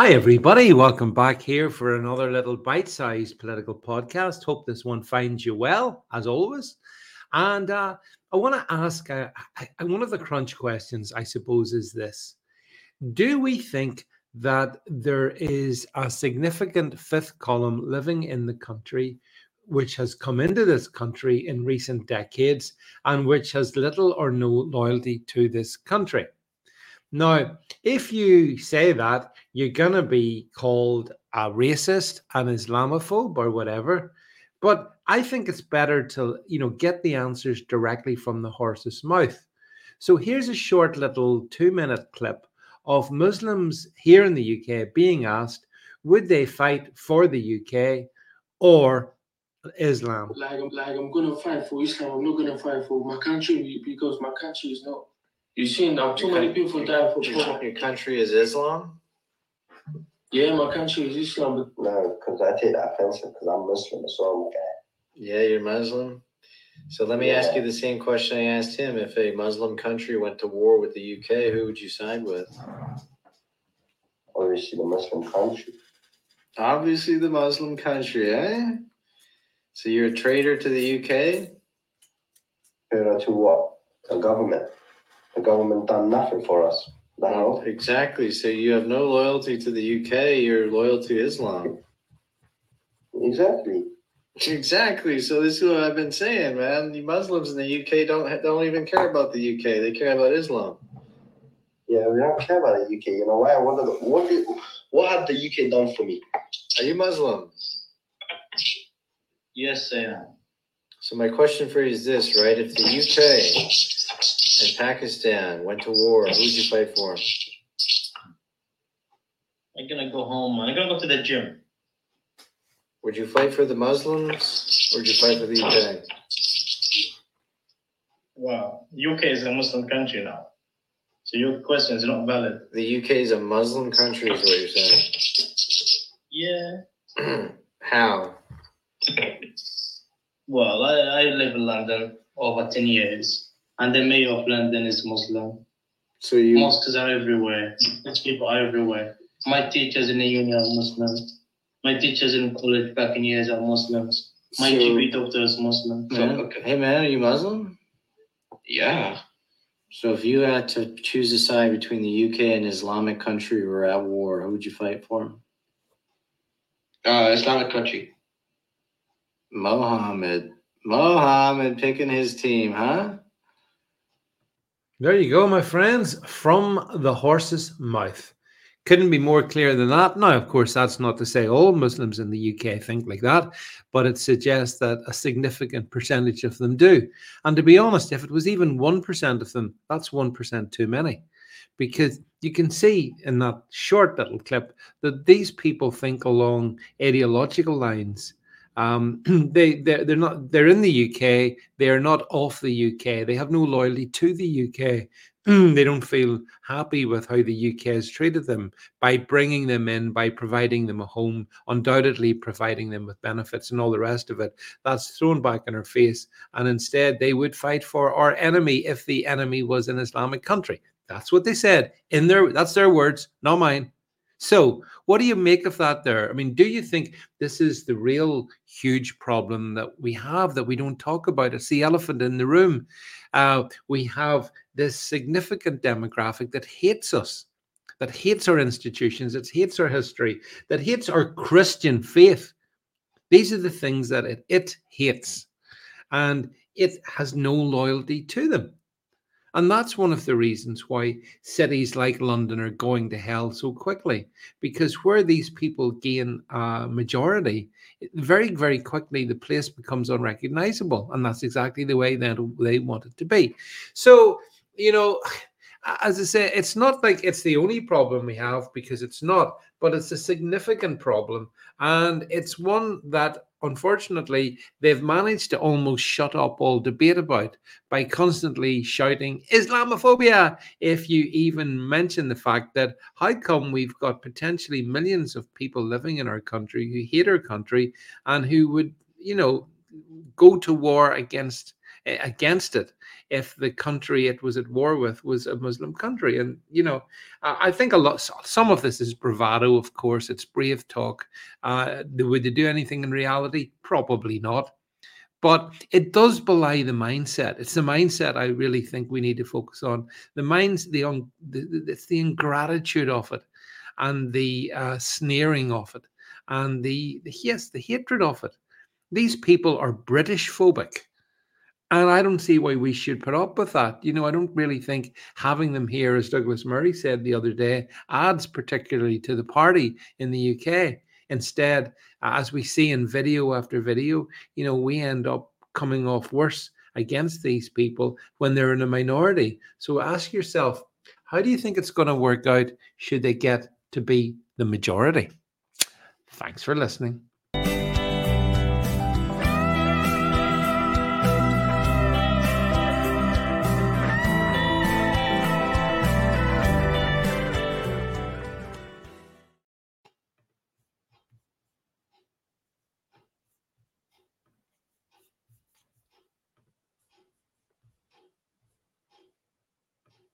Hi, everybody. Welcome back here for another little bite-sized political podcast. Hope this one finds you well, as always. And I want to ask, one of the crunch questions, I suppose, is this. Do we think that there is a significant fifth column living in the country, which has come into this country in recent decades and which has little or no loyalty to this country? Now, if you say that, you're going to be called a racist, an Islamophobe or whatever. But I think it's better to, get the answers directly from the horse's mouth. So here's a short little 2-minute clip of Muslims here in the UK being asked, would they fight for the UK or Islam? I'm going to fight for Islam. I'm not going to fight for my country because my country is not. You've seen too many people die for poverty. Your country is Islam? Yeah, my country is Islam. No, because I take that offensive because I'm Muslim, so I'm okay. Yeah, you're Muslim? So let me ask you the same question I asked him. If a Muslim country went to war with the UK, who would you side with? Obviously the Muslim country. Obviously the Muslim country, eh? So you're a traitor to the UK? Traitor to what? The government. The government done nothing for us. No. Exactly. So you have no loyalty to the UK. You're loyal to Islam. Exactly. So this is what I've been saying, man. The Muslims in the UK don't even care about the UK. They care about Islam. Yeah, we don't care about the UK. You know why? What have the UK done for me? Are you Muslim? Yes, I am. So my question for you is this, right? If the UK and Pakistan went to war, who would you fight for? I'm gonna go home, man. I'm gonna go to the gym. Would you fight for the Muslims or would you fight for the UK? Wow, UK is a Muslim country now. So your question is not valid. The UK is a Muslim country is what you're saying. Yeah. How? Well, I live in London over 10 years. And the mayor of London is Muslim. So mosques are everywhere. These people are everywhere. My teachers in the uni are Muslims. My teachers in college back in years are Muslims. My GP doctor is Muslim. Hey man, are you Muslim? Yeah. So if you had to choose a side between the UK and Islamic country who are at war, who would you fight for? Islamic country. Mohammed picking his team, huh? There you go, my friends, from the horse's mouth. Couldn't be more clear than that. Now, of course, that's not to say all Muslims in the UK think like that, but it suggests that a significant percentage of them do. And to be honest, if it was even 1% of them, that's 1% too many. Because you can see in that short little clip that these people think along ideological lines. They're not. They're in the UK. They are not off the UK. They have no loyalty to the UK. They don't feel happy with how the UK has treated them by bringing them in, by providing them a home, undoubtedly providing them with benefits and all the rest of it. That's thrown back in our face. And instead, they would fight for our enemy if the enemy was an Islamic country. That's what they said. That's their words, not mine. So what do you make of that there? I mean, do you think this is the real huge problem that we have that we don't talk about? It's the elephant in the room. We have this significant demographic that hates us, that hates our institutions, that hates our history, that hates our Christian faith. These are the things that it hates, and it has no loyalty to them. And that's one of the reasons why cities like London are going to hell so quickly, because where these people gain a majority, very, very quickly the place becomes unrecognizable. And that's exactly the way that they want it to be. So, as I say, it's not like it's the only problem we have, because it's not, but it's a significant problem. And it's one that, unfortunately, they've managed to almost shut up all debate about by constantly shouting Islamophobia. If you even mention the fact that how come we've got potentially millions of people living in our country who hate our country and who would, go to war against against it if the country it was at war with was a Muslim country. And, you know, I think some of this is bravado, of course. It's brave talk. Would they do anything in reality? Probably not. But it does belie the mindset. It's the mindset I really think we need to focus on. It's the ingratitude of it, and the sneering of it, and the hatred of it. These people are British phobic, and I don't see why we should put up with that. You know, I don't really think having them here, as Douglas Murray said the other day, adds particularly to the party in the UK. Instead, as we see in video after video, you know, we end up coming off worse against these people when they're in a minority. So ask yourself, how do you think it's going to work out should they get to be the majority? Thanks for listening.